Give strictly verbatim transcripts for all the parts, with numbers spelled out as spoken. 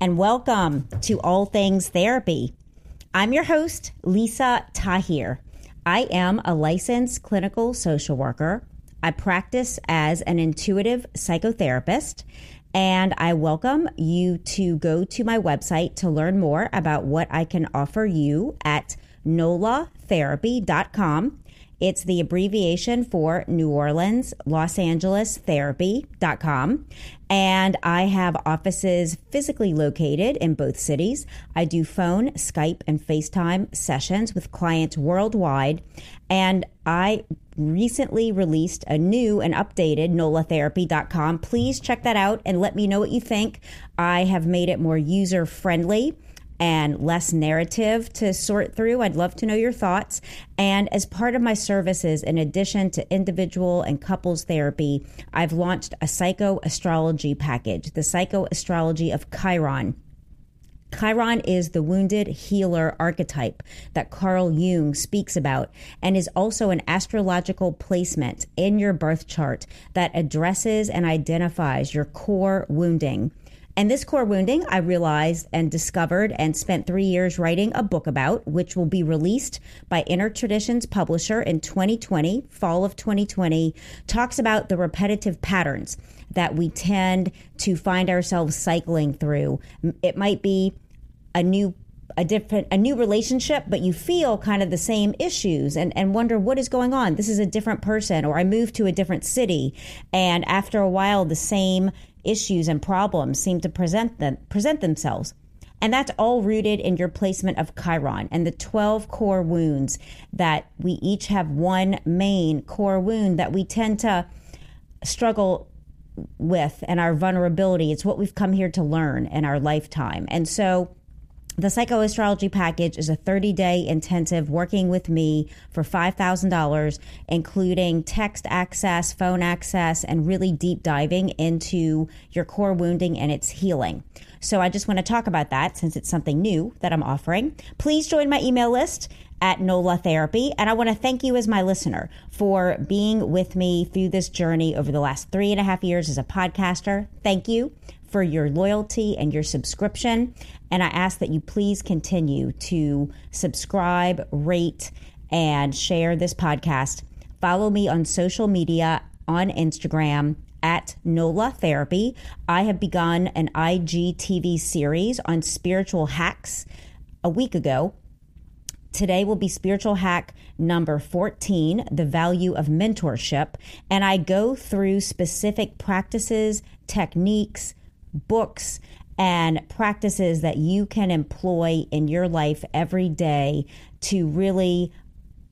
And welcome to All Things Therapy. I'm your host, Lisa Tahir. I am a licensed clinical social worker. I practice as an intuitive psychotherapist, and I welcome you to go to my website to learn more about what I can offer you at Nola Therapy dot com. It's the abbreviation for New Orleans, Los Angeles Therapy dot com. And I have offices physically located in both cities. I do phone, Skype, and FaceTime sessions with clients worldwide. And I recently released a new and updated Nola Therapy dot com. Please check that out and let me know what you think. I have made it more user-friendly and less narrative to sort through. I'd love to know your thoughts. And as part of my services, in addition to individual and couples therapy, I've launched a psychoastrology package, the psychoastrology of Chiron. Chiron is the wounded healer archetype that Carl Jung speaks about and is also an astrological placement in your birth chart that addresses and identifies your core wounding. And this core wounding, I realized and discovered and spent three years writing a book about, which will be released by Inner Traditions Publisher in twenty twenty, fall of twenty twenty, talks about the repetitive patterns that we tend to find ourselves cycling through. It might be a new a different, a new relationship, but you feel kind of the same issues and, and wonder what is going on. This is a different person, or I moved to a different city. And after a while, the same issues and problems seem to present them, present themselves. And that's all rooted in your placement of Chiron and the twelve core wounds that we each have. One main core wound that we tend to struggle with, and our vulnerability. It's what we've come here to learn in our lifetime. And so the psychoastrology package is a thirty-day intensive working with me for five thousand dollars, including text access, phone access, and really deep diving into your core wounding and its healing. So I just want to talk about that since it's something new that I'm offering. Please join my email list at Nola Therapy. And I want to thank you as my listener for being with me through this journey over the last three and a half years as a podcaster. Thank you for your loyalty and your subscription. And I ask that you please continue to subscribe, rate, and share this podcast. Follow me on social media, on Instagram, at Nola Therapy. I have begun an I G T V series on spiritual hacks a week ago. Today will be spiritual hack number fourteen, the value of mentorship. And I go through specific practices, techniques, books, and practices that you can employ in your life every day to really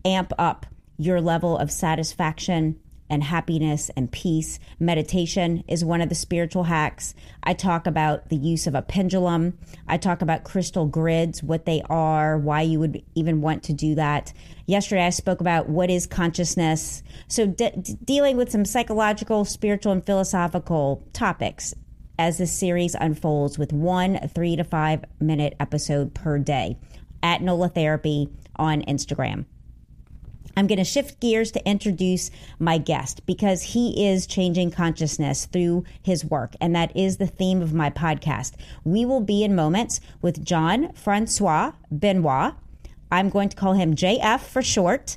amp up your level of satisfaction and happiness and peace. Meditation is one of the spiritual hacks. I talk about the use of a pendulum. I talk about crystal grids, what they are, why you would even want to do that. Yesterday, I spoke about what is consciousness. So de- dealing with some psychological, spiritual, and philosophical topics as this series unfolds, with one three to five minute episode per day at Nola Therapy on Instagram. I'm going to shift gears to introduce my guest, because he is changing consciousness through his work. And that is the theme of my podcast. We will be in moments with Jean-François Benoist. I'm going to call him J F for short.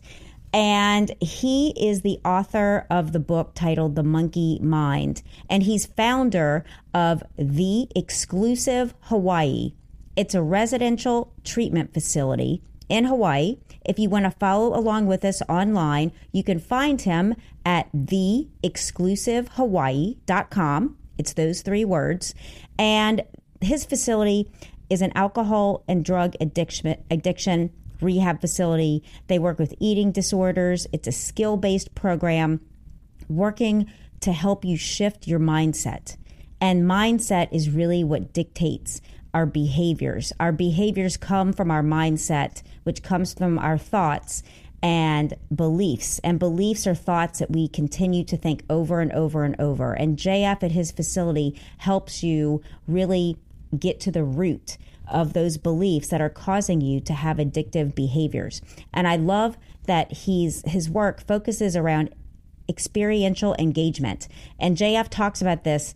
And he is the author of the book titled The Monkey Mind. And he's founder of The Exclusive Hawaii. It's a residential treatment facility in Hawaii. If you want to follow along with us online, you can find him at the exclusive hawaii dot com. It's those three words. And his facility is an alcohol and drug addiction addiction rehab facility. They work with eating disorders. It's a skill-based program working to help you shift your mindset. And mindset is really what dictates our behaviors. Our behaviors come from our mindset, which comes from our thoughts and beliefs. And beliefs are thoughts that we continue to think over and over and over. And J F at his facility helps you really get to the root of those beliefs that are causing you to have addictive behaviors. And I love that he's his work focuses around experiential engagement. And J F talks about this.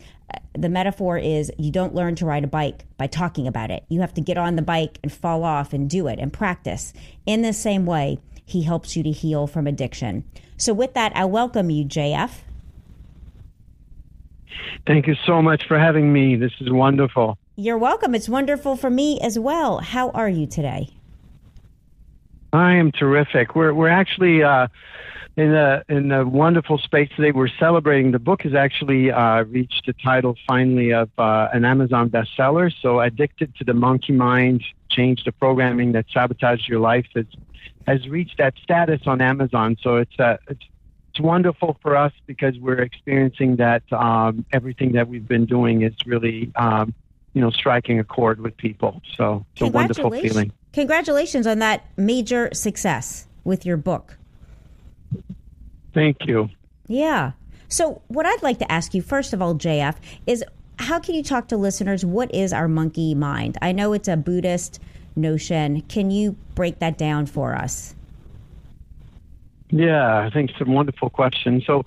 The metaphor is you don't learn to ride a bike by talking about it. You have to get on the bike and fall off and do it and practice. In the same way, he helps you to heal from addiction. So with that, I welcome you, J F. Thank you so much for having me. This is wonderful. You're welcome. It's wonderful for me as well. How are you today? I am terrific. We're we're actually uh, in a in a wonderful space today. We're celebrating. The book has actually uh, reached the title finally of uh, an Amazon bestseller. So, Addicted to the Monkey Mind: Change the Programming That Sabotages Your Life has has reached that status on Amazon. So it's uh, it's it's wonderful for us because we're experiencing that um, everything that we've been doing is really. Um, you know, striking a chord with people. So it's a wonderful feeling. Congratulations on that major success with your book. Thank you. Yeah. So what I'd like to ask you, first of all, J F, is how can you talk to listeners? What is our monkey mind? I know it's a Buddhist notion. Can you break that down for us? Yeah, I think it's a wonderful question. So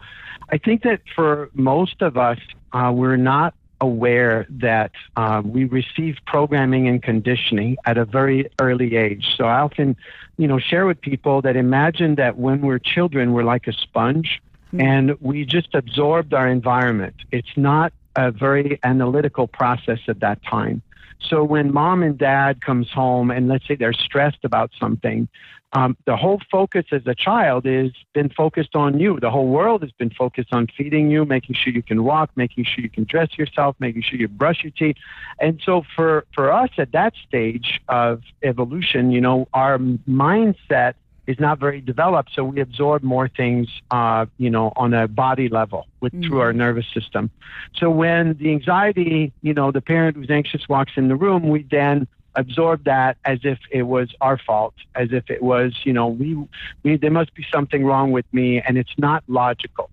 I think that for most of us, uh, we're not aware that uh, we receive programming and conditioning at a very early age. So I often, you know, share with people that imagine that when we're children, we're like a sponge mm-hmm. and we just absorbed our environment. It's not a very analytical process at that time. So when mom and dad comes home and let's say they're stressed about something, um, the whole focus as a child has been focused on you. The whole world has been focused on feeding you, making sure you can walk, making sure you can dress yourself, making sure you brush your teeth. And so for, for us at that stage of evolution, you know, our mindset is not very developed. So we absorb more things, uh, you know, on a body level with mm-hmm. through our nervous system. So when the anxiety, you know, the parent who's anxious walks in the room, we then absorb that as if it was our fault, as if it was, you know, we, we there must be something wrong with me, and it's not logical.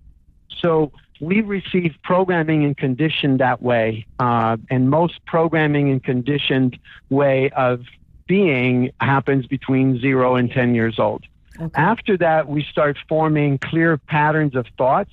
So we receive programming and conditioned that way. Uh, and most programming and conditioned way of being happens between zero and ten years old. Okay. After that, we start forming clear patterns of thoughts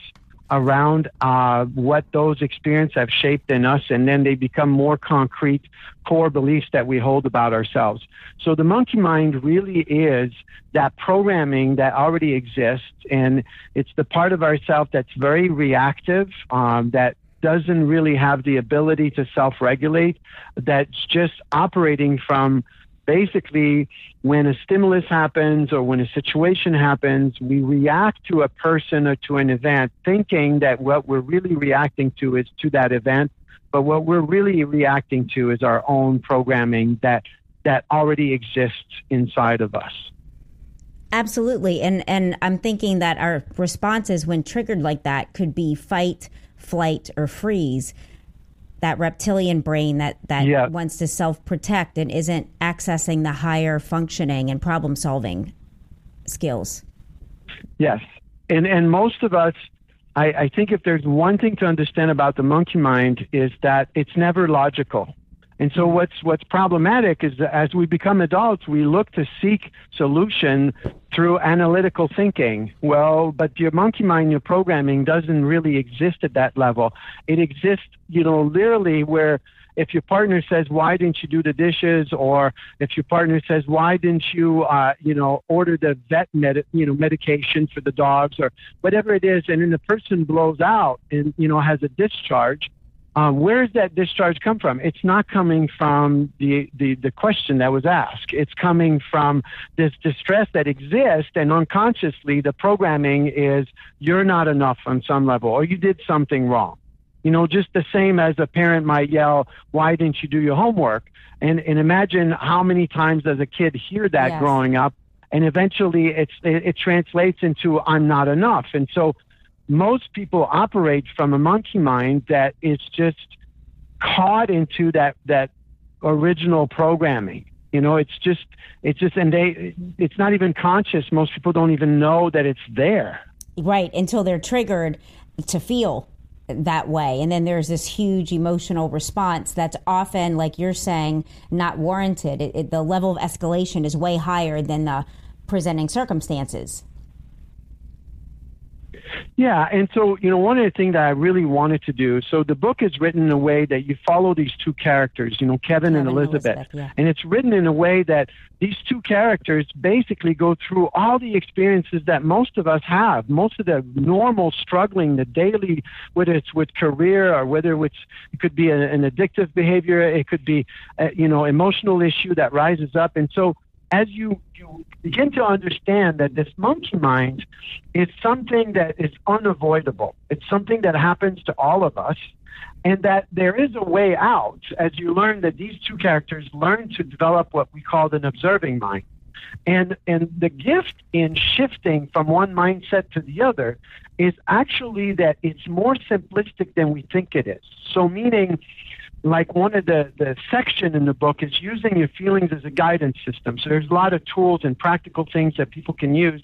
around uh, what those experiences have shaped in us, and then they become more concrete core beliefs that we hold about ourselves. So the monkey mind really is that programming that already exists, and it's the part of ourselves that's very reactive, um, that doesn't really have the ability to self-regulate, that's just operating from basically, when a stimulus happens or when a situation happens, we react to a person or to an event thinking that what we're really reacting to is to that event. But what we're really reacting to is our own programming that that already exists inside of us. Absolutely. And, and I'm thinking that our responses when triggered like that could be fight, flight, or freeze. That reptilian brain that, that yeah. wants to self-protect and isn't accessing the higher functioning and problem-solving skills. Yes. And and most of us, I, I think if there's one thing to understand about the monkey mind is that it's never logical. And so what's what's problematic is that as we become adults, we look to seek solution through analytical thinking. Well, but your monkey mind, your programming doesn't really exist at that level. It exists, you know, literally where if your partner says, why didn't you do the dishes? Or if your partner says, why didn't you, uh, you know, order the vet med- you know, medication for the dogs or whatever it is. And then the person blows out and, you know, has a discharge. Uh, where does that discharge come from? It's not coming from the, the, the question that was asked. It's coming from this distress that exists, and unconsciously the programming is you're not enough on some level, or you did something wrong. You know, just the same as a parent might yell, why didn't you do your homework? And, and imagine how many times does a kid hear that yes. growing up, and eventually it's, it, it translates into I'm not enough. And so most people operate from a monkey mind that is just caught into that, that original programming. You know, it's just, it's just, and they, it's not even conscious. Most people don't even know that it's there. Right. Until they're triggered to feel that way. And then there's this huge emotional response that's often, like you're saying, not warranted. It, it, the level of escalation is way higher than the presenting circumstances. Yeah. And so, you know, one of the things that I really wanted to do, so the book is written in a way that you follow these two characters, you know, Kevin, Kevin and Elizabeth. Elizabeth yeah. And it's written in a way that these two characters basically go through all the experiences that most of us have, most of the normal struggling, the daily, whether it's with career or whether it's, it could be a, an addictive behavior. It could be, a, you know, emotional issue that rises up. And so as you, you begin to understand that this monkey mind is something that is unavoidable. It's something that happens to all of us, and that there is a way out as you learn that these two characters learn to develop what we call an observing mind. And and the gift in shifting from one mindset to the other is actually that it's more simplistic than we think it is. So meaning, like one of the, the section in the book is using your feelings as a guidance system. So there's a lot of tools and practical things that people can use,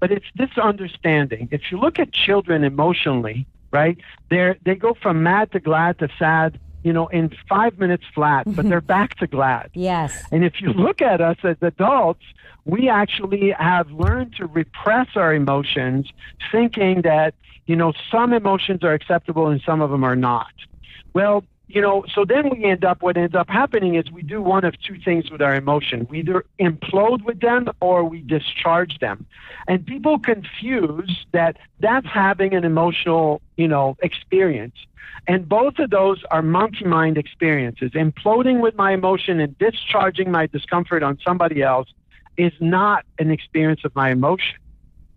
but it's this understanding. If you look at children emotionally, right, they're, they go from mad to glad to sad, you know, in five minutes flat, but they're back to glad. Yes. And if you look at us as adults, we actually have learned to repress our emotions, thinking that, you know, some emotions are acceptable and some of them are not. Well, you know, so then we end up, what ends up happening is we do one of two things with our emotion. We either implode with them or we discharge them. And people confuse that that's having an emotional, you know, experience. And both of those are monkey mind experiences. Imploding with my emotion and discharging my discomfort on somebody else is not an experience of my emotion.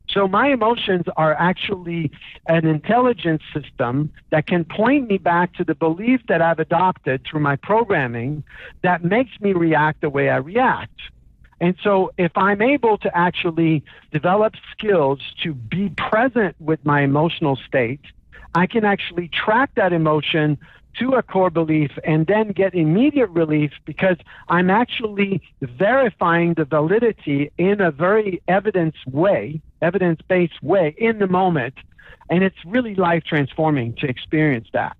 So my emotions are actually an intelligence system that can point me back to the belief that I've adopted through my programming that makes me react the way I react. And so if I'm able to actually develop skills to be present with my emotional state, I can actually track that emotion to a core belief and then get immediate relief because I'm actually verifying the validity in a very evidence way, evidence-based way in the moment. And it's really life-transforming to experience that.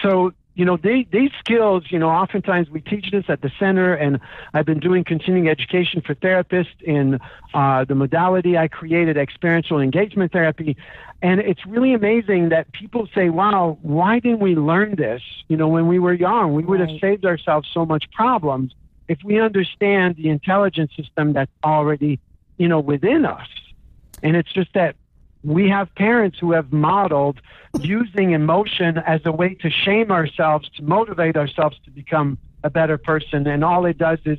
So, you know, they, these skills, you know, oftentimes we teach this at the center, and I've been doing continuing education for therapists in uh, the modality I created, experiential engagement therapy. And it's really amazing that people say, wow, why didn't we learn this? You know, when we were young, we would have saved ourselves so much problems if we understand the intelligence system that's already, you know, within us. And it's just that we have parents who have modeled using emotion as a way to shame ourselves, to motivate ourselves to become a better person. And all it does is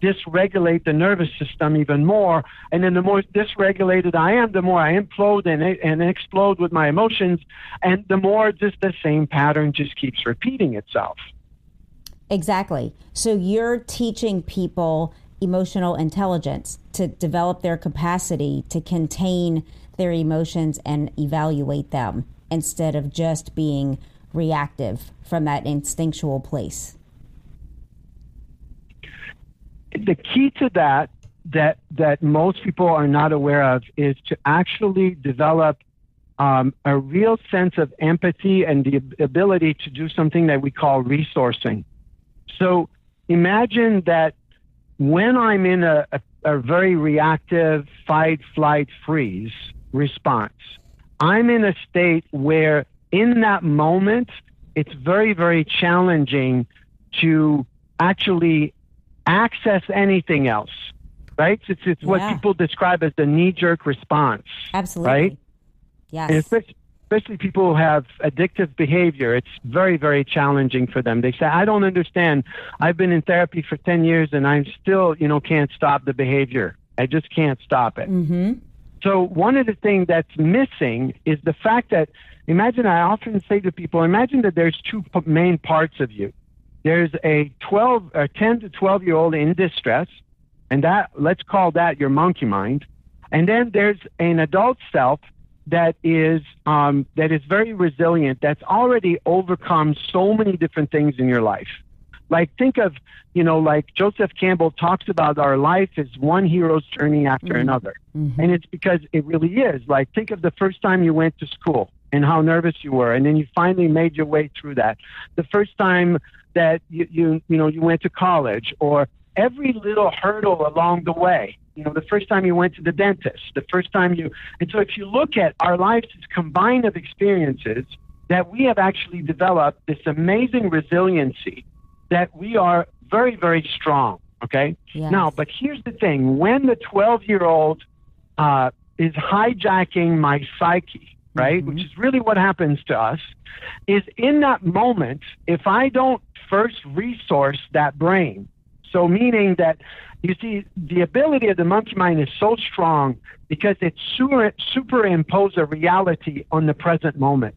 dysregulate the nervous system even more. And then the more dysregulated I am, the more I implode and, and explode with my emotions. And the more just the same pattern just keeps repeating itself. Exactly. So you're teaching people emotional intelligence to develop their capacity to contain their emotions and evaluate them instead of just being reactive from that instinctual place. The key to that, that that most people are not aware of, is to actually develop um, a real sense of empathy and the ability to do something that we call resourcing. So imagine that when I'm in a, a, a very reactive fight, flight, freeze response, I'm in a state where in that moment, it's very, very challenging to actually access anything else, right? It's it's yeah. what people describe as the knee-jerk response. Absolutely. Right? Yes. And especially, especially people who have addictive behavior, it's very, very challenging for them. They say, I don't understand. I've been in therapy for ten years and I'm still, you know, can't stop the behavior. I just can't stop it. Mm-hmm. So one of the things that's missing is the fact that, imagine, I often say to people, imagine that there's two main parts of you. There's a twelve or ten to twelve year old in distress, and that, let's call that your monkey mind. And then there's an adult self that is um, that is very resilient, that's already overcome so many different things in your life. Like, think of, you know, like Joseph Campbell talks about, our life is one hero's journey after mm-hmm. another. Mm-hmm. And it's because it really is. Like, think of the first time you went to school and how nervous you were. And then you finally made your way through that. The first time that you, you, you know, you went to college, or every little hurdle along the way, you know, the first time you went to the dentist, the first time you, and so if you look at our lives as combined of experiences, that we have actually developed this amazing resiliency that we are very, very strong, okay? Yes. Now, but here's the thing. When the twelve-year-old uh, is hijacking my psyche, right, mm-hmm. which is really what happens to us, is in that moment, if I don't first resource that brain, so meaning that, you see, the ability of the monkey mind is so strong because it super, superimposes a reality on the present moment.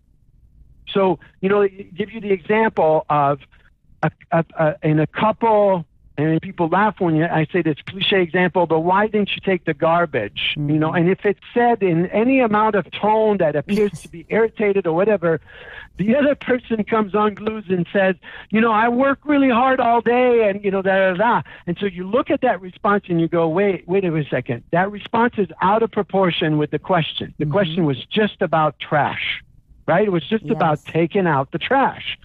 So, you know, give you the example of, A, a, a, in a couple, and people laugh when you, I say this cliche example, but why didn't you take the garbage? Mm-hmm. You know, and if it's said in any amount of tone that appears to be irritated or whatever, the other person comes unglued and says, you know, I work really hard all day, and, you know, da da da. And so you look at that response and you go, wait, wait a second. That response is out of proportion with the question. The mm-hmm. question was just about trash, right? It was just yes. about taking out the trash.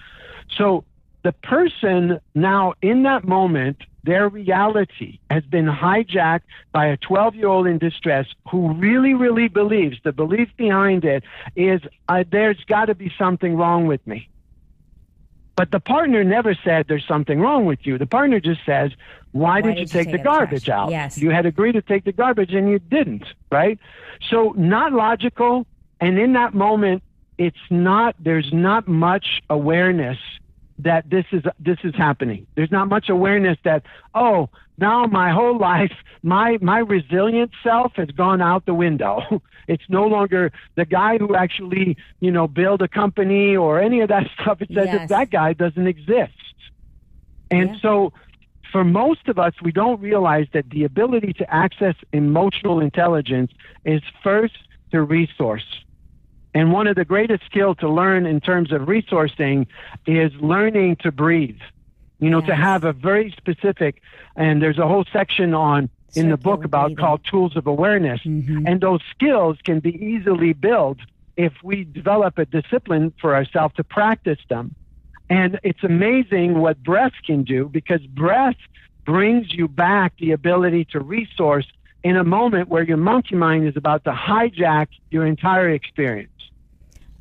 So the person now in that moment, their reality has been hijacked by a twelve-year-old in distress who really, really believes, the belief behind it is, uh, there's got to be something wrong with me. But the partner never said there's something wrong with you. The partner just says, why, why did you, you take the garbage out? Yes. You had agreed to take the garbage and you didn't, right? So not logical. And in that moment, it's not, there's not much awareness that this is this is happening. There's not much awareness that, oh, now my whole life, my my resilient self has gone out the window. It's no longer the guy who actually, you know, built a company or any of that stuff. It's as yes. if that guy doesn't exist. And yeah. so for most of us, we don't realize that the ability to access emotional intelligence is first to resource. And one of the greatest skills to learn in terms of resourcing is learning to breathe, you know, yes. to have a very specific, and there's a whole section on so in the book about breathing. Called Tools of Awareness. Mm-hmm. And those skills can be easily built if we develop a discipline for ourselves to practice them. And it's amazing what breath can do, because breath brings you back the ability to resource in a moment where your monkey mind is about to hijack your entire experience.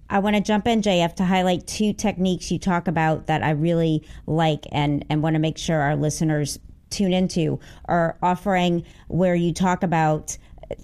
I want to jump in, J F, to highlight two techniques you talk about that I really like and, and want to make sure our listeners tune into, are offering where you talk about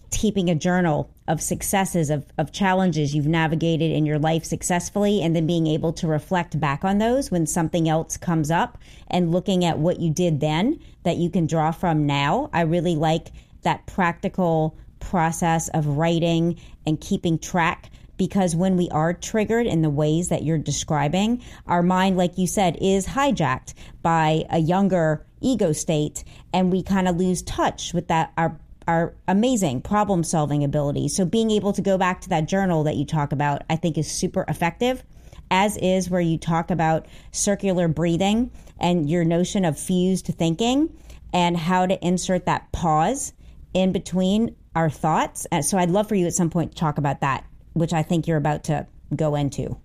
keeping a journal of successes, of, of challenges you've navigated in your life successfully, and then being able to reflect back on those when something else comes up and looking at what you did then that you can draw from now. I really like that practical process of writing and keeping track, because when we are triggered in the ways that you're describing, our mind, like you said, is hijacked by a younger ego state, and we kind of lose touch with that our our amazing problem-solving ability. So being able to go back to that journal that you talk about, I think, is super effective, as is where you talk about circular breathing and your notion of fused thinking and how to insert that pause in between our thoughts. And so I'd love for you at some point to talk about that, which I think you're about to go into.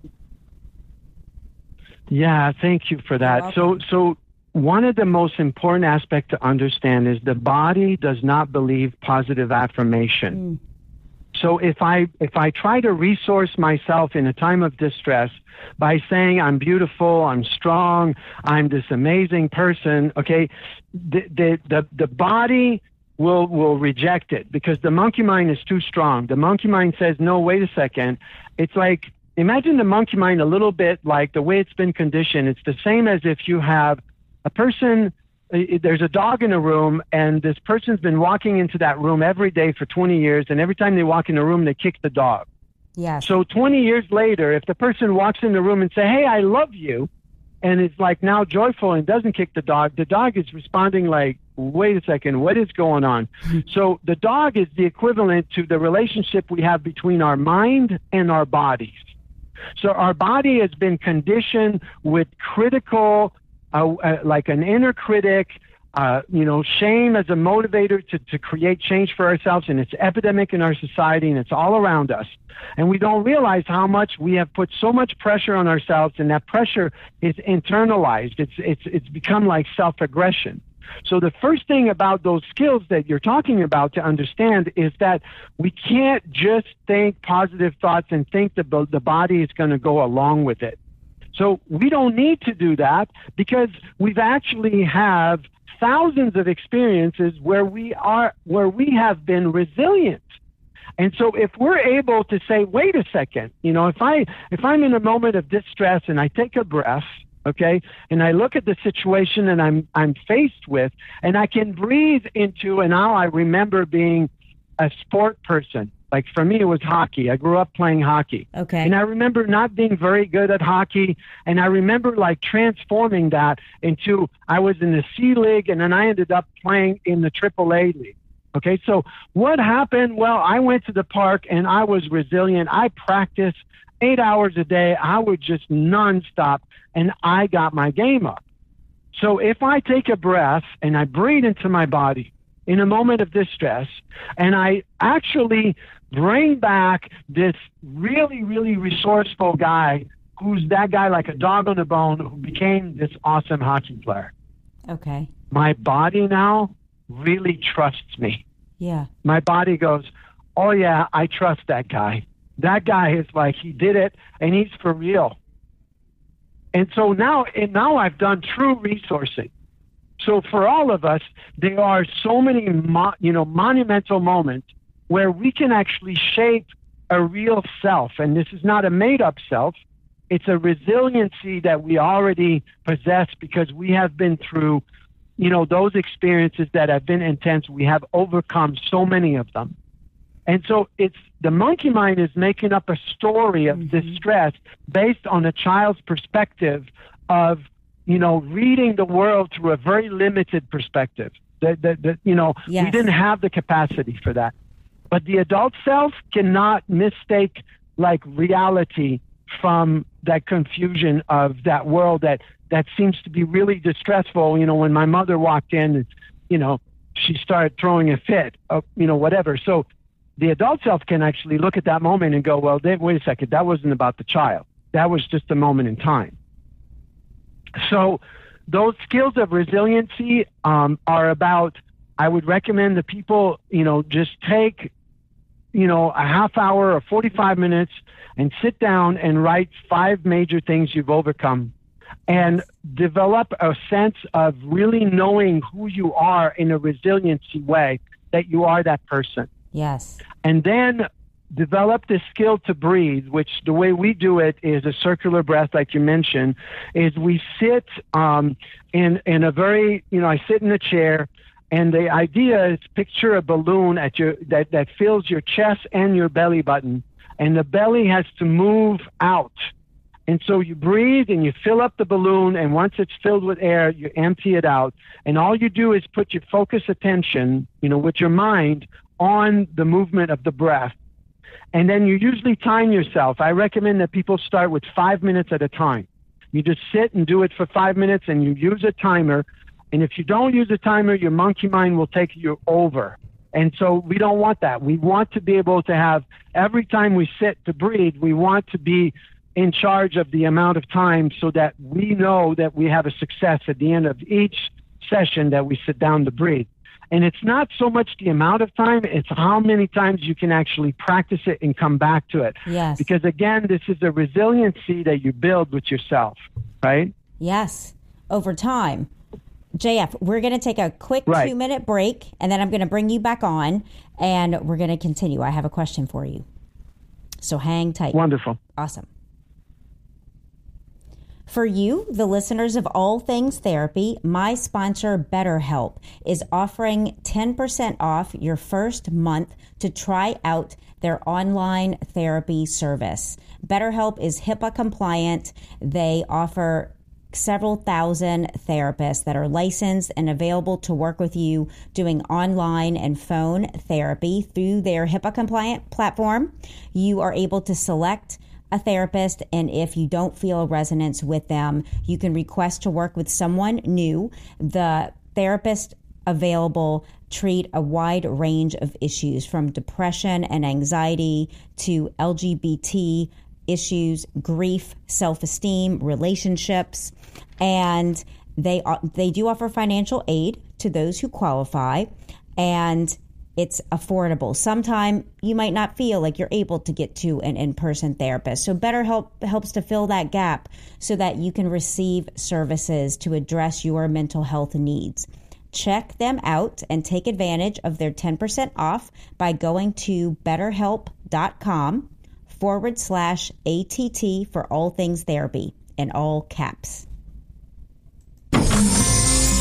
Yeah, thank you for that. So so one of the most important aspects to understand is the body does not believe positive affirmation. Mm. So if I if I try to resource myself in a time of distress by saying I'm beautiful, I'm strong, I'm this amazing person, okay, the the the, the body will will reject it because the monkey mind is too strong. The monkey mind says, no, wait a second. It's like, imagine the monkey mind a little bit like the way it's been conditioned. It's the same as if you have a person, there's a dog in a room, and this person's been walking into that room every day for twenty years, and every time they walk in the room, they kick the dog. Yes. So twenty years later, if the person walks in the room and say, hey, I love you, and it's like now joyful and doesn't kick the dog, the dog is responding like, wait a second, what is going on? So the dog is the equivalent to the relationship we have between our mind and our bodies. So our body has been conditioned with critical, uh, uh, like an inner critic, uh, you know, shame as a motivator to, to create change for ourselves. And it's epidemic in our society, and it's all around us. And we don't realize how much we have put so much pressure on ourselves, and that pressure is internalized. It's, it's, it's become like self-aggression. So the first thing about those skills that you're talking about to understand is that we can't just think positive thoughts and think that the body is going to go along with it. So we don't need to do that because we've actually have thousands of experiences where we are, where we have been resilient. And so if we're able to say, wait a second, you know, if I, if I'm in a moment of distress and I take a breath, okay, and I look at the situation and I'm I'm faced with, and I can breathe into, and now I remember being a sport person. Like for me, it was hockey. I grew up playing hockey. Okay. And I remember not being very good at hockey. And I remember like transforming that into, I was in the C League, and then I ended up playing in the triple A League. Okay, so what happened? Well, I went to the park and I was resilient. I practiced eight hours a day. I would just nonstop, and I got my game up. So if I take a breath and I breathe into my body in a moment of distress, and I actually bring back this really, really resourceful guy who's that guy like a dog on a bone who became this awesome hockey player. Okay. My body now really trusts me. Yeah. My body goes, oh yeah, I trust that guy. That guy is like, he did it, and he's for real. And so now, and now I've done true resourcing. So for all of us, there are so many, mo- you know, monumental moments where we can actually shape a real self. And this is not a made-up self. It's a resiliency that we already possess because we have been through, you know, those experiences that have been intense. We have overcome so many of them. And so it's the monkey mind is making up a story of mm-hmm. distress based on a child's perspective of, you know, reading the world through a very limited perspective. That, that, that you know, yes. we didn't have the capacity for that. But the adult self cannot mistake like reality from that confusion of that world that, that seems to be really distressful. You know, when my mother walked in, you know, she started throwing a fit, uh, you know, whatever. So the adult self can actually look at that moment and go, well, Dave, wait a second, that wasn't about the child. That was just a moment in time. So those skills of resiliency um, are about, I would recommend the people, you know, just take, you know, a half hour or forty-five minutes and sit down and write five major things you've overcome and develop a sense of really knowing who you are in a resiliency way, that you are that person. Yes. And then develop the skill to breathe, which the way we do it is a circular breath, like you mentioned, is we sit um, in, in a very, you know, I sit in a chair, and the idea is picture a balloon at your that, that fills your chest and your belly button, and the belly has to move out. And so you breathe and you fill up the balloon, and once it's filled with air, you empty it out. And all you do is put your focus attention, you know, with your mind on the movement of the breath. And then you usually time yourself. I recommend that people start with five minutes at a time. You just sit and do it for five minutes and you use a timer. And if you don't use a timer, your monkey mind will take you over. And so we don't want that. We want to be able to have, every time we sit to breathe, we want to be in charge of the amount of time so that we know that we have a success at the end of each session that we sit down to breathe. And it's not so much the amount of time, it's how many times you can actually practice it and come back to it. Yes. Because again, this is a resiliency that you build with yourself, right? Yes, over time. J F, we're going to take a quick right. two-minute break, and then I'm going to bring you back on, and we're going to continue. I have a question for you. So hang tight. Wonderful. Awesome. For you, the listeners of All Things Therapy, my sponsor BetterHelp is offering ten percent off your first month to try out their online therapy service. BetterHelp is HIPAA compliant. They offer several thousand therapists that are licensed and available to work with you doing online and phone therapy through their HIPAA compliant platform. You are able to select a therapist, and if you don't feel a resonance with them, you can request to work with someone new. The therapist available treat a wide range of issues, from depression and anxiety to L G B T issues, grief, self-esteem, relationships, and they they do offer financial aid to those who qualify, and it's affordable. Sometimes you might not feel like you're able to get to an in-person therapist. So BetterHelp helps to fill that gap so that you can receive services to address your mental health needs. Check them out and take advantage of their ten percent off by going to BetterHelp.com forward slash ATT for All Things Therapy in all caps.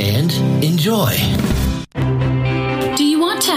and enjoy. Do you want to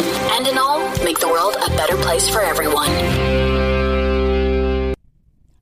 and in all, make the world a better place for everyone.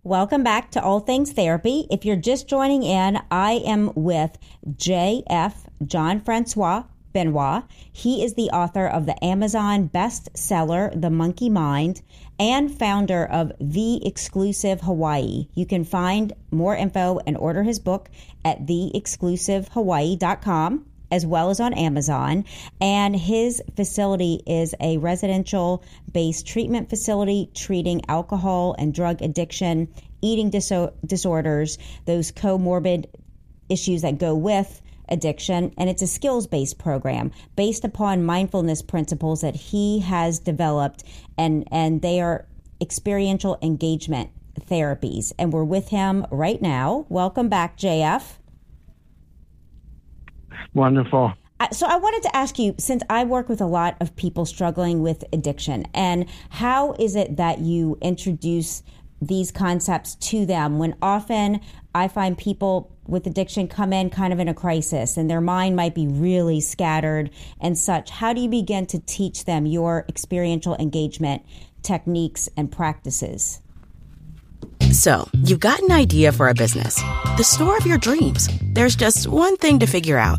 Welcome back to All Things Therapy. If you're just joining in, I am with J F, Jean-François Benoist. He is the author of the Amazon bestseller, The Monkey Mind, and founder of The Exclusive Hawaii. You can find more info and order his book at the exclusive hawaii dot com. as well as on Amazon. And his facility is a residential-based treatment facility treating alcohol and drug addiction, eating diso- disorders, those comorbid issues that go with addiction, and it's a skills-based program based upon mindfulness principles that he has developed, and, and they are experiential engagement therapies. And we're with him right now. Welcome back, J F. Wonderful. So I wanted to ask you, since I work with a lot of people struggling with addiction, and how is it that you introduce these concepts to them when often I find people with addiction come in kind of in a crisis and their mind might be really scattered and such? How do you begin to teach them your experiential engagement techniques and practices? So, you've got an idea for a business, the store of your dreams. There's just one thing to figure out: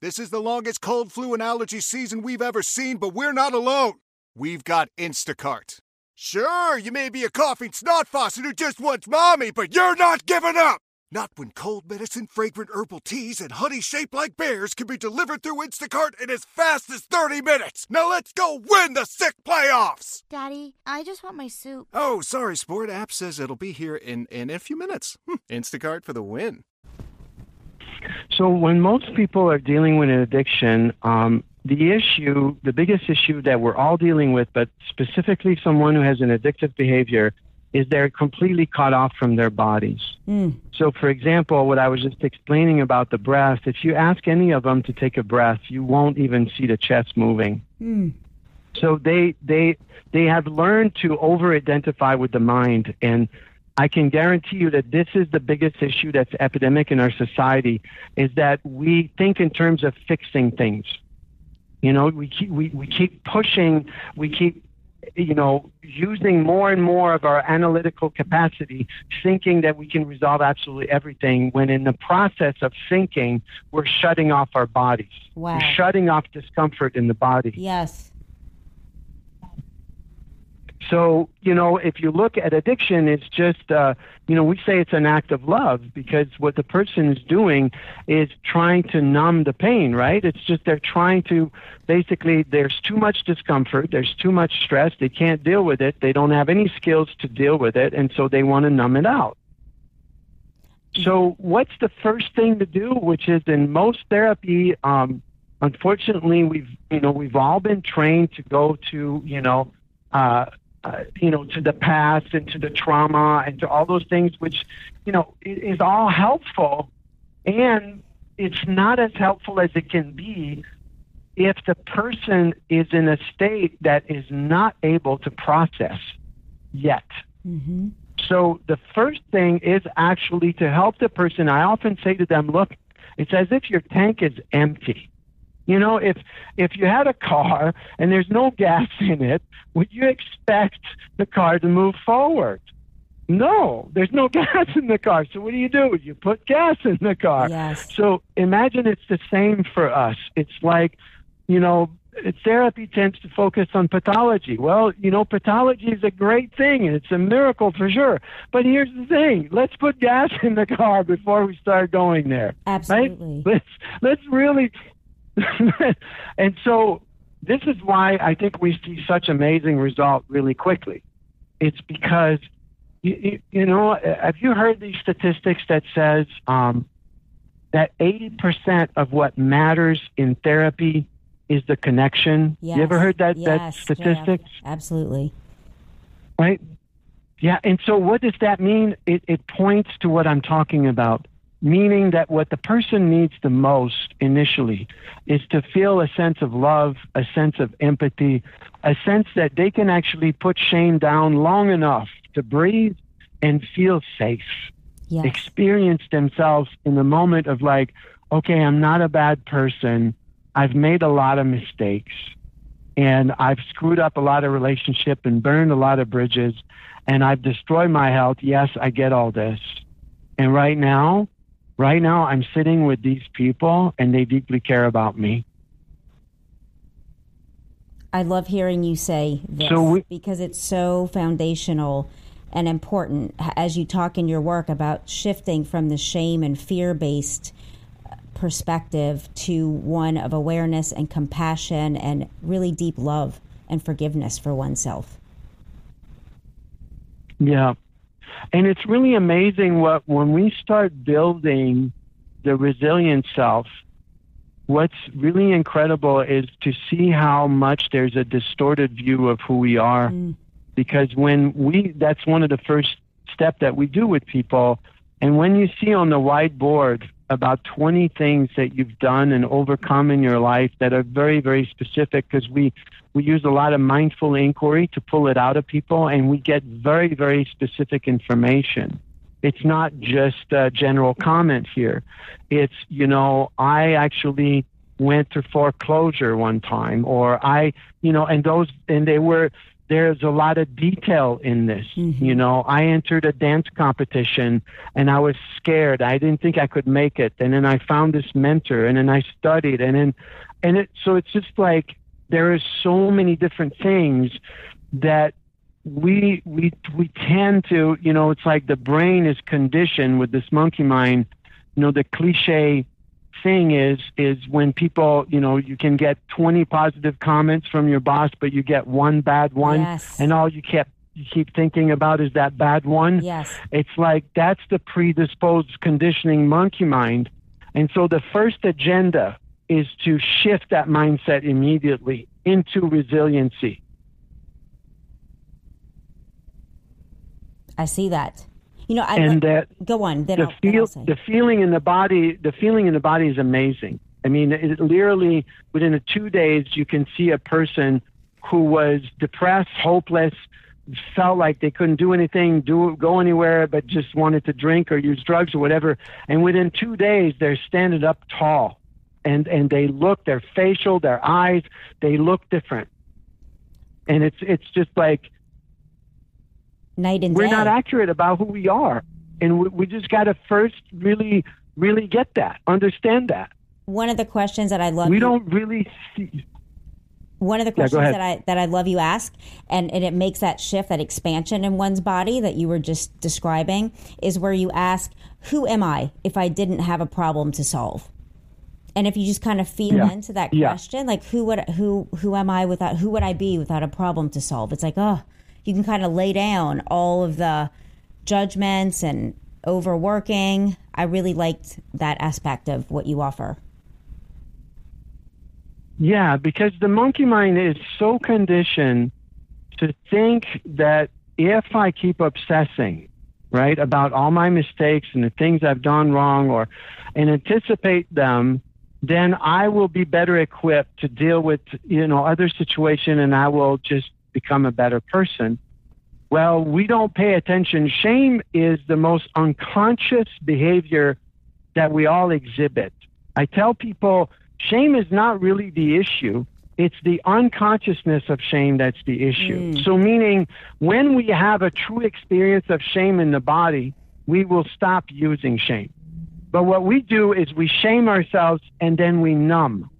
This is the longest cold flu and allergy season we've ever seen, but we're not alone. We've got Instacart. Sure, you may be a coughing snot faucet who just wants mommy, but you're not giving up. Not when cold medicine, fragrant herbal teas, and honey-shaped like bears can be delivered through Instacart in as fast as thirty minutes. Now let's go win the sick playoffs! Daddy, I just want my soup. Oh, sorry, Sport. App says it'll be here in, in a few minutes. Hm. Instacart for the win. So when most people are dealing with an addiction, um, the issue, the biggest issue that we're all dealing with, but specifically someone who has an addictive behavior, is they're completely cut off from their bodies. Mm. So, for example, what I was just explaining about the breath, if you ask any of them to take a breath, you won't even see the chest moving. Mm. So they they they have learned to over-identify with the mind. And I can guarantee you that this is the biggest issue that's epidemic in our society, is that we think in terms of fixing things. You know, we keep, we, we keep pushing, we keep, you know, using more and more of our analytical capacity, thinking that we can resolve absolutely everything, when in the process of thinking, we're shutting off our bodies. Wow. We're shutting off discomfort in the body. Yes. So, you know, if you look at addiction, it's just, uh, you know, we say it's an act of love, because what the person is doing is trying to numb the pain, right? It's just they're trying to, basically, there's too much discomfort, there's too much stress, they can't deal with it, they don't have any skills to deal with it, and so they want to numb it out. So what's the first thing to do, which is in most therapy, um, unfortunately, we've, you know, we've all been trained to go to, you know, uh, Uh, you know, to the past and to the trauma and to all those things, which, you know, is all helpful. And it's not as helpful as it can be if the person is in a state that is not able to process yet. Mm-hmm. So the first thing is actually to help the person. I often say to them, look, it's as if your tank is empty. You know, if if you had a car and there's no gas in it, would you expect the car to move forward? No, there's no gas in the car. So what do you do? You put gas in the car. Yes. So imagine it's the same for us. It's like, you know, therapy tends to focus on pathology. Well, you know, pathology is a great thing, and it's a miracle for sure. But here's the thing. Let's put gas in the car before we start going there. Absolutely. Right? Let's, let's really... And so this is why I think we see such amazing result really quickly. It's because, you, you know, have you heard these statistics that says um, that eighty percent of what matters in therapy is the connection? Yes. You ever heard that, yes, that statistic? Yeah, absolutely. Right? Yeah. And so what does that mean? It, it points to what I'm talking about. Meaning that what the person needs the most initially is to feel a sense of love, a sense of empathy, a sense that they can actually put shame down long enough to breathe and feel safe. Yes. Experience themselves in the moment of like, okay, I'm not a bad person. I've made a lot of mistakes, and I've screwed up a lot of relationships and burned a lot of bridges, and I've destroyed my health. Yes, I get all this. And right now, Right now, I'm sitting with these people, and they deeply care about me. I love hearing you say this, so we, because it's so foundational and important as you talk in your work about shifting from the shame and fear-based perspective to one of awareness and compassion and really deep love and forgiveness for oneself. Yeah. And it's really amazing what, when we start building the resilient self, what's really incredible is to see how much there's a distorted view of who we are. Mm. Because when we, that's one of the first steps that we do with people. And when you see on the whiteboard about twenty things that you've done and overcome in your life that are very, very specific, because we, we use a lot of mindful inquiry to pull it out of people, and we get very, very specific information. It's not just a general comment here. It's, you know, I actually went to foreclosure one time, or I, you know, and those, and they were, there's a lot of detail in this. Mm-hmm. You know, I entered a dance competition and I was scared. I didn't think I could make it. And then I found this mentor, and then I studied. And then, and it, so it's just like, there is so many different things that we we we tend to, you know, it's like the brain is conditioned with this monkey mind. You know, the cliche thing is is when people, you know, you can get twenty positive comments from your boss, but you get one bad one, yes. and all you kept you keep thinking about is that bad one. Yes, it's like that's the predisposed conditioning monkey mind, and so the first agenda is to shift that mindset immediately into resiliency. I see that. You know, I and that go on. Then the I'll, feel then I'll the feeling in the body. The feeling in the body is amazing. I mean, it, literally within two days, you can see a person who was depressed, hopeless, felt like they couldn't do anything, do go anywhere, but just wanted to drink or use drugs or whatever. And within two days, they're standing up tall, and and they look, their facial, their eyes, they look different. And it's it's just like. Night and We're day. Not accurate about who we are. And we, we just got to first really, really get that, understand that. One of the questions that I love we you, don't really see. One of the questions yeah, that I that I love you ask, and, and it makes that shift, that expansion in one's body that you were just describing, is where you ask, who am I if I didn't have a problem to solve? And if you just kind of feel yeah. into that yeah. question, like who would who who am I without who would I be without a problem to solve? It's like, oh. You can kind of lay down all of the judgments and overworking. I really liked that aspect of what you offer. Yeah, because the monkey mind is so conditioned to think that if I keep obsessing, right, about all my mistakes and the things I've done wrong or and anticipate them, then I will be better equipped to deal with, you know, other situation, and I will just become a better person. Well, we don't pay attention. Shame is the most unconscious behavior that we all exhibit. I tell people shame is not really the issue. It's the unconsciousness of shame that's the issue. Mm. So meaning when we have a true experience of shame in the body, we will stop using shame. But what we do is we shame ourselves and then we numb.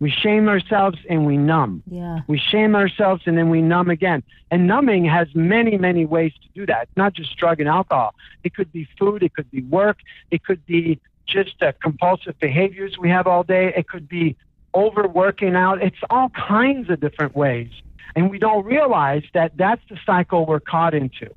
We shame ourselves and we numb. Yeah. We shame ourselves and then we numb again. And numbing has many, many ways to do that. It's not just drug and alcohol. It could be food. It could be work. It could be just uh, compulsive behaviors we have all day. It could be overworking out. It's all kinds of different ways. And we don't realize that that's the cycle we're caught into.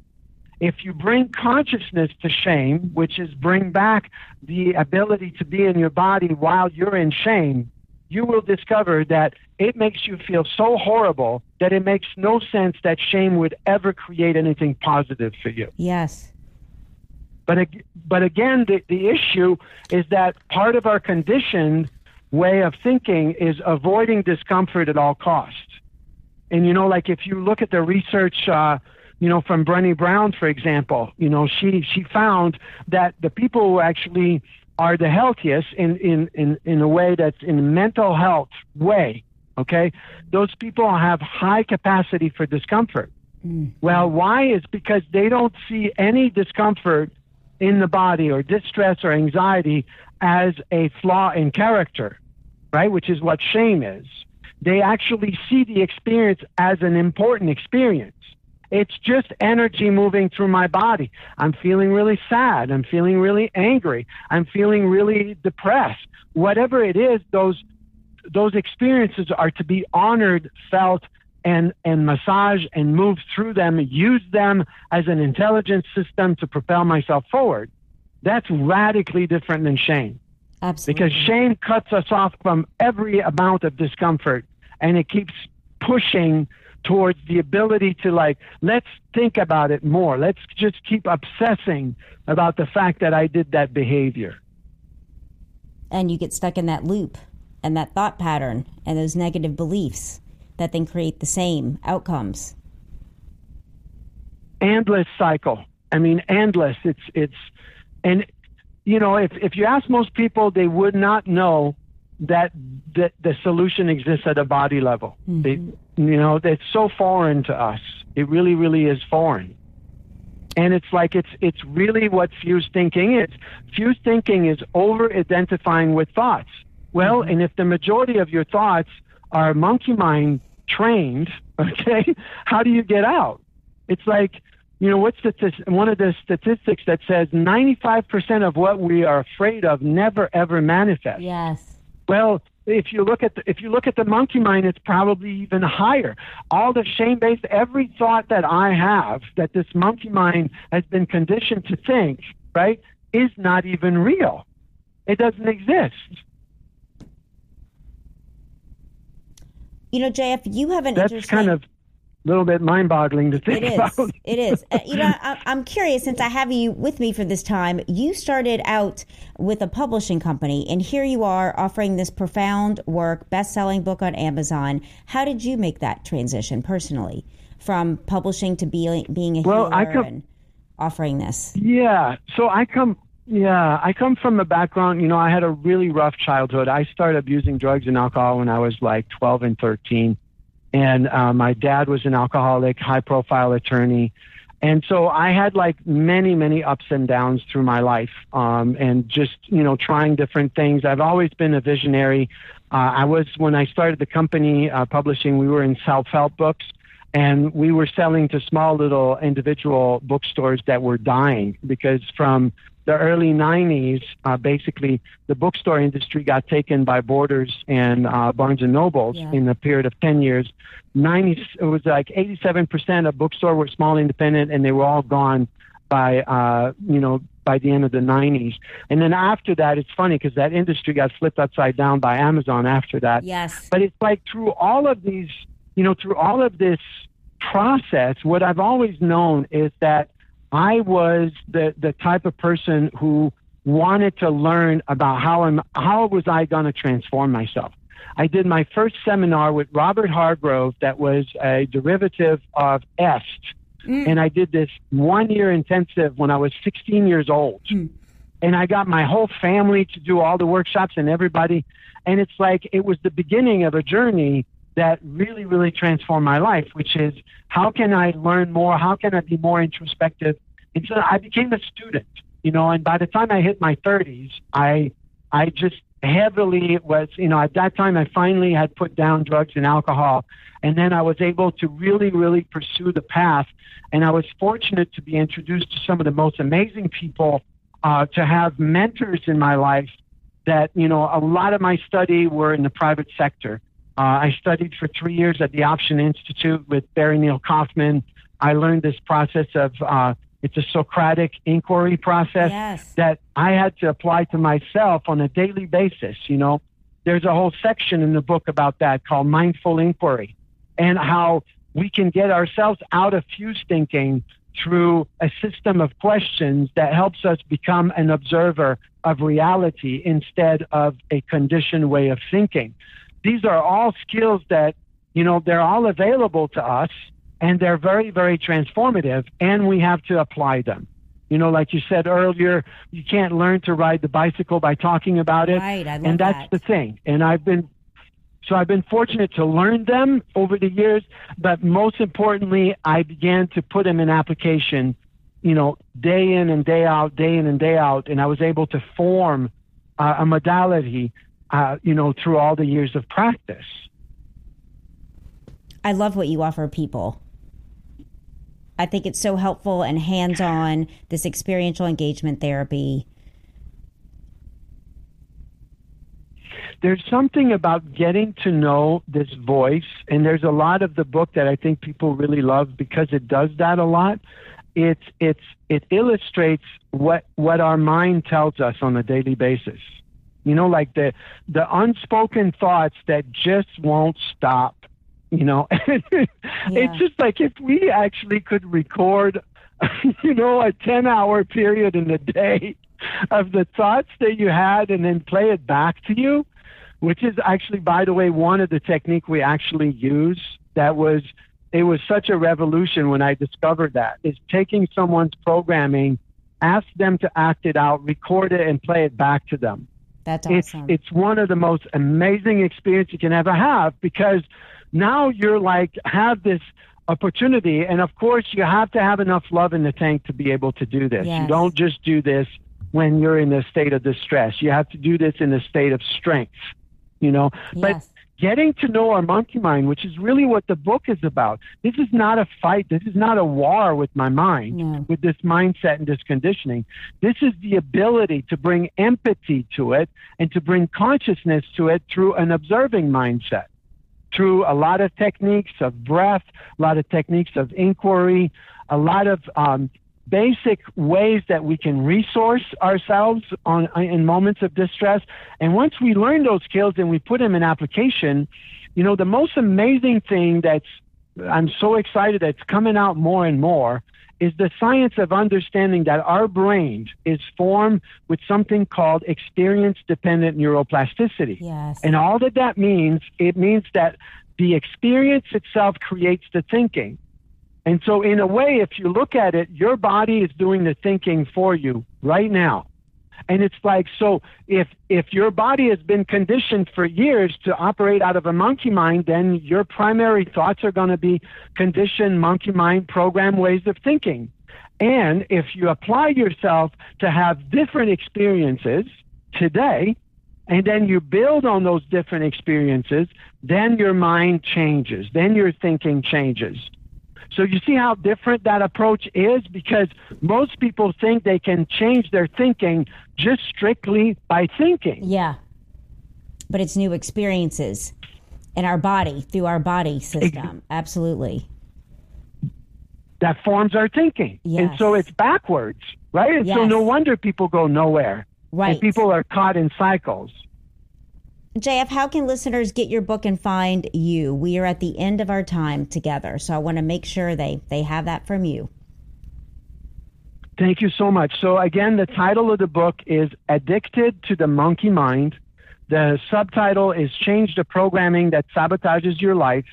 If you bring consciousness to shame, which is bring back the ability to be in your body while you're in shame, you will discover that it makes you feel so horrible that it makes no sense that shame would ever create anything positive for you. Yes. But but again, the, the issue is that part of our conditioned way of thinking is avoiding discomfort at all costs. And, you know, like if you look at the research, uh, you know, from Brené Brown, for example, you know, she, she found that the people who actually are the healthiest in, in, in, in a way that's in a mental health way, okay? Those people have high capacity for discomfort. Mm. Well, why? It's because they don't see any discomfort in the body or distress or anxiety as a flaw in character, right? Which is what shame is. They actually see the experience as an important experience. It's just energy moving through my body. I'm feeling really sad. I'm feeling really angry. I'm feeling really depressed. Whatever it is, those those experiences are to be honored, felt, and, and massaged and moved through them, use them as an intelligence system to propel myself forward. That's radically different than shame. Absolutely. Because shame cuts us off from every amount of discomfort, and it keeps pushing towards the ability to, like, let's think about it more. Let's just keep obsessing about the fact that I did that behavior. And you get stuck in that loop and that thought pattern and those negative beliefs that then create the same outcomes. Endless cycle. I mean, endless. It's, it's, and, you know, if, if you ask most people, they would not know that the, the solution exists at a body level. Mm-hmm. They, You know, that's so foreign to us. It really, really is foreign. And it's like it's it's really what fused thinking is. Fused thinking is over-identifying with thoughts. Well, mm-hmm. and if the majority of your thoughts are monkey mind trained, okay, how do you get out? It's like, you know, what's the, one of the statistics that says ninety-five percent of what we are afraid of never, ever manifests. Yes. Well, if you look at the, if you look at the monkey mind, it's probably even higher. All the shame-based, every thought that I have that this monkey mind has been conditioned to think, right, is not even real. It doesn't exist. You know, J F, you have an That's interesting... kind of a little bit mind-boggling to think it is. About. It is. Uh, you know, I, I'm curious, since I have you with me for this time, you started out with a publishing company, and here you are offering this profound work, best-selling book on Amazon. How did you make that transition personally from publishing to be, being a well, healer I come, and offering this? Yeah. So I come... Yeah, I come from a background, you know, I had a really rough childhood. I started abusing drugs and alcohol when I was like twelve and thirteen. And uh, my dad was an alcoholic, high-profile attorney. And so I had like many, many ups and downs through my life um, and just, you know, trying different things. I've always been a visionary. Uh, I was, when I started the company uh, publishing, we were in self-help books. And we were selling to small little individual bookstores that were dying because from the early nineties, uh, basically, the bookstore industry got taken by Borders and uh, Barnes and Nobles yeah. in a period of ten years. ninety it was like eighty-seven percent of bookstores were small independent, and they were all gone by, uh, you know, by the end of the nineties. And then after that, it's funny because that industry got flipped upside down by Amazon after that. Yes. But it's like through all of these... You know, through all of this process, what I've always known is that I was the, the type of person who wanted to learn about how I'm, how was I going to transform myself. I did my first seminar with Robert Hargrove that was a derivative of E S T. Mm. And I did this one-year intensive when I was sixteen years old. Mm. And I got my whole family to do all the workshops and everybody. And it's like it was the beginning of a journey that really, really transformed my life, which is how can I learn more? How can I be more introspective? And so I became a student, you know, and by the time I hit my thirties, I I just heavily was, you know, at that time I finally had put down drugs and alcohol. And then I was able to really, really pursue the path. And I was fortunate to be introduced to some of the most amazing people, uh, to have mentors in my life that, you know, a lot of my study were in the private sector. Uh, I studied for three years at the Option Institute with Barry Neal Kaufman. I learned this process of, uh, it's a Socratic inquiry process yes. that I had to apply to myself on a daily basis. You know, there's a whole section in the book about that called Mindful Inquiry and how we can get ourselves out of fuse thinking through a system of questions that helps us become an observer of reality instead of a conditioned way of thinking. These are all skills that, you know, they're all available to us and they're very, very transformative and we have to apply them. You know, like you said earlier, you can't learn to ride the bicycle by talking about it. Right, I love and that's that. The thing. And I've been, so I've been fortunate to learn them over the years, but most importantly, I began to put them in application, you know, day in and day out, day in and day out. And I was able to form uh, a modality Uh, you know, through all the years of practice. I love what you offer people. I think it's so helpful and hands-on, this experiential engagement therapy. There's something about getting to know this voice, and there's a lot of the book that I think people really love because it does that a lot. It's, it's, it illustrates what, what our mind tells us on a daily basis. You know, like the the unspoken thoughts that just won't stop, you know. yeah. It's just like if we actually could record, you know, a ten-hour period in the day of the thoughts that you had and then play it back to you, which is actually, by the way, one of the technique we actually use that was, it was such a revolution when I discovered that, is taking someone's programming, ask them to act it out, record it, and play it back to them. That's awesome. It's, it's one of the most amazing experiences you can ever have because now you're like, have this opportunity. And of course, you have to have enough love in the tank to be able to do this. Yes. You don't just do this when you're in a state of distress. You have to do this in a state of strength, you know. Yes. But getting to know our monkey mind, which is really what the book is about. This is not a fight. This is not a war with my mind, yeah. with this mindset and this conditioning. This is the ability to bring empathy to it and to bring consciousness to it through an observing mindset, through a lot of techniques of breath, a lot of techniques of inquiry, a lot of um, basic ways that we can resource ourselves on in moments of distress. And once we learn those skills and we put them in application, you know, the most amazing thing that's, I'm so excited that's coming out more and more, is the science of understanding that our brain is formed with something called experience-dependent neuroplasticity. Yes. And all that that means, it means that the experience itself creates the thinking. And so in a way, if you look at it, your body is doing the thinking for you right now. And it's like, so if if your body has been conditioned for years to operate out of a monkey mind, then your primary thoughts are going to be conditioned monkey mind program ways of thinking. And if you apply yourself to have different experiences today, and then you build on those different experiences, then your mind changes, then your thinking changes. So you see how different that approach is, because most people think they can change their thinking just strictly by thinking. Yeah. But it's new experiences in our body, through our body system. It, Absolutely. That forms our thinking. Yes. And so it's backwards, right? And yes. so no wonder people go nowhere. Right. And people are caught in cycles. J F, how can listeners get your book and find you? We are at the end of our time together, so I want to make sure they, they have that from you. Thank you so much. So again, the title of the book is Addicted to the Monkey Mind. The subtitle is Change the Programming That Sabotages Your Life.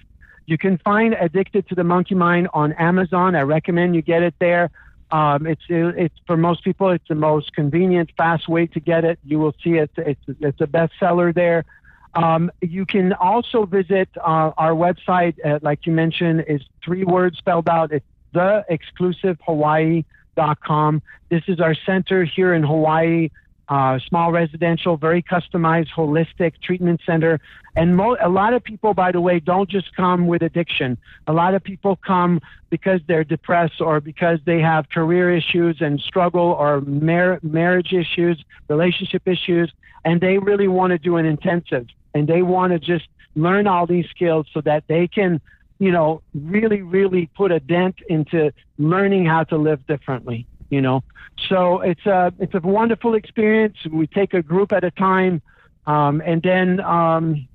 You can find Addicted to the Monkey Mind on Amazon. I recommend you get it there. Um, it's it's for most people, it's the most convenient, fast way to get it. You will see it. It's, it's a bestseller there. Um, you can also visit uh, our website, uh, like you mentioned, is three words spelled out. It's the exclusive hawaii dot com. This is our center here in Hawaii, uh, small residential, very customized, holistic treatment center. And mo- a lot of people, by the way, don't just come with addiction. A lot of people come because they're depressed or because they have career issues and struggle or mar- marriage issues, relationship issues, and they really want to do an intensive. And they want to just learn all these skills so that they can, you know, really, really put a dent into learning how to live differently, you know. So it's a, it's a wonderful experience. We take a group at a time, um, and then... Um,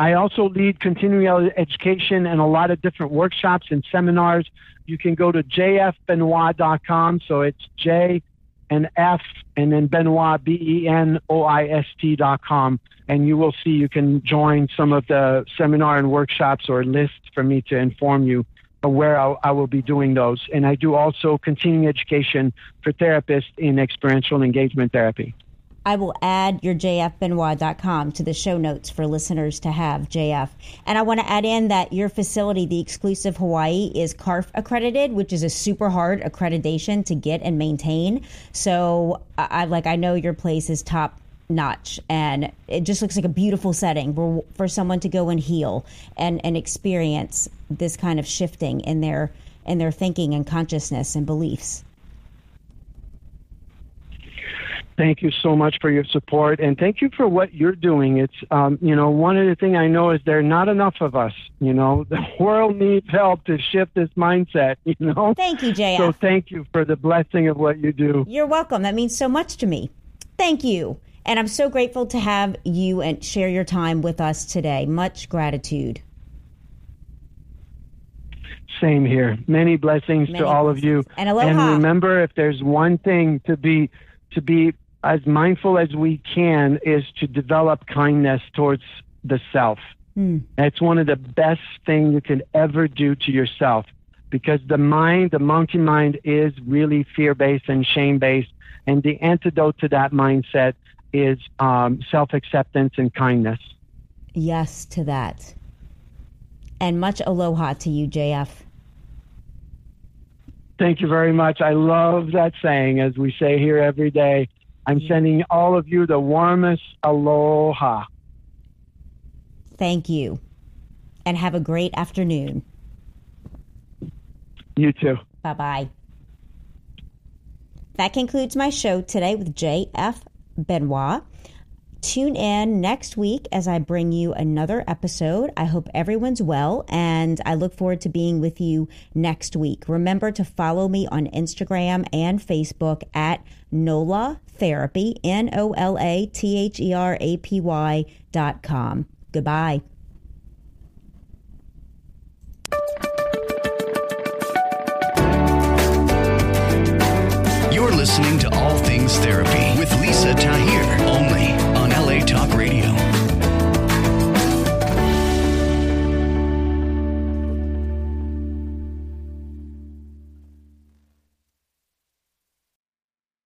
I also lead continuing education and a lot of different workshops and seminars. You can go to j f benoist dot com. So it's J and F and then Benoist, B E N O I S T dot com. And you will see you can join some of the seminar and workshops or lists for me to inform you of where I, I will be doing those. And I do also continuing education for therapists in experiential engagement therapy. I will add your j f benoist dot com to the show notes for listeners to have, J F. And I want to add in that your facility, The Exclusive Hawaii, is C A R F accredited, which is a super hard accreditation to get and maintain. So I like I know your place is top notch, and it just looks like a beautiful setting for, for someone to go and heal and, and experience this kind of shifting in their in their thinking and consciousness and beliefs. Thank you so much for your support, and thank you for what you're doing. It's, um, you know, one of the things I know is there are not enough of us, you know. The world needs help to shift this mindset, you know. Thank you, J F. So thank you for the blessing of what you do. You're welcome. That means so much to me. Thank you. And I'm so grateful to have you and share your time with us today. Much gratitude. Same here. Many blessings Many to all blessings. Of you. And aloha. And remember, if there's one thing to be, to be as mindful as we can, is to develop kindness towards the self. Mm. That's one of the best things you can ever do to yourself, because the mind, the monkey mind, is really fear-based and shame-based. And the antidote to that mindset is um, self-acceptance and kindness. Yes to that. And much aloha to you, J F. Thank you very much. I love that saying, as we say here every day. I'm sending all of you the warmest aloha. Thank you. And have a great afternoon. You too. Bye-bye. That concludes my show today with J F Benoist. Tune in next week as I bring you another episode. I hope everyone's well, and I look forward to being with you next week. Remember to follow me on Instagram and Facebook at Nola Therapy, N O L A T H E R A P Y dot com. Goodbye. You're listening to All Things Therapy with Lisa Tahir.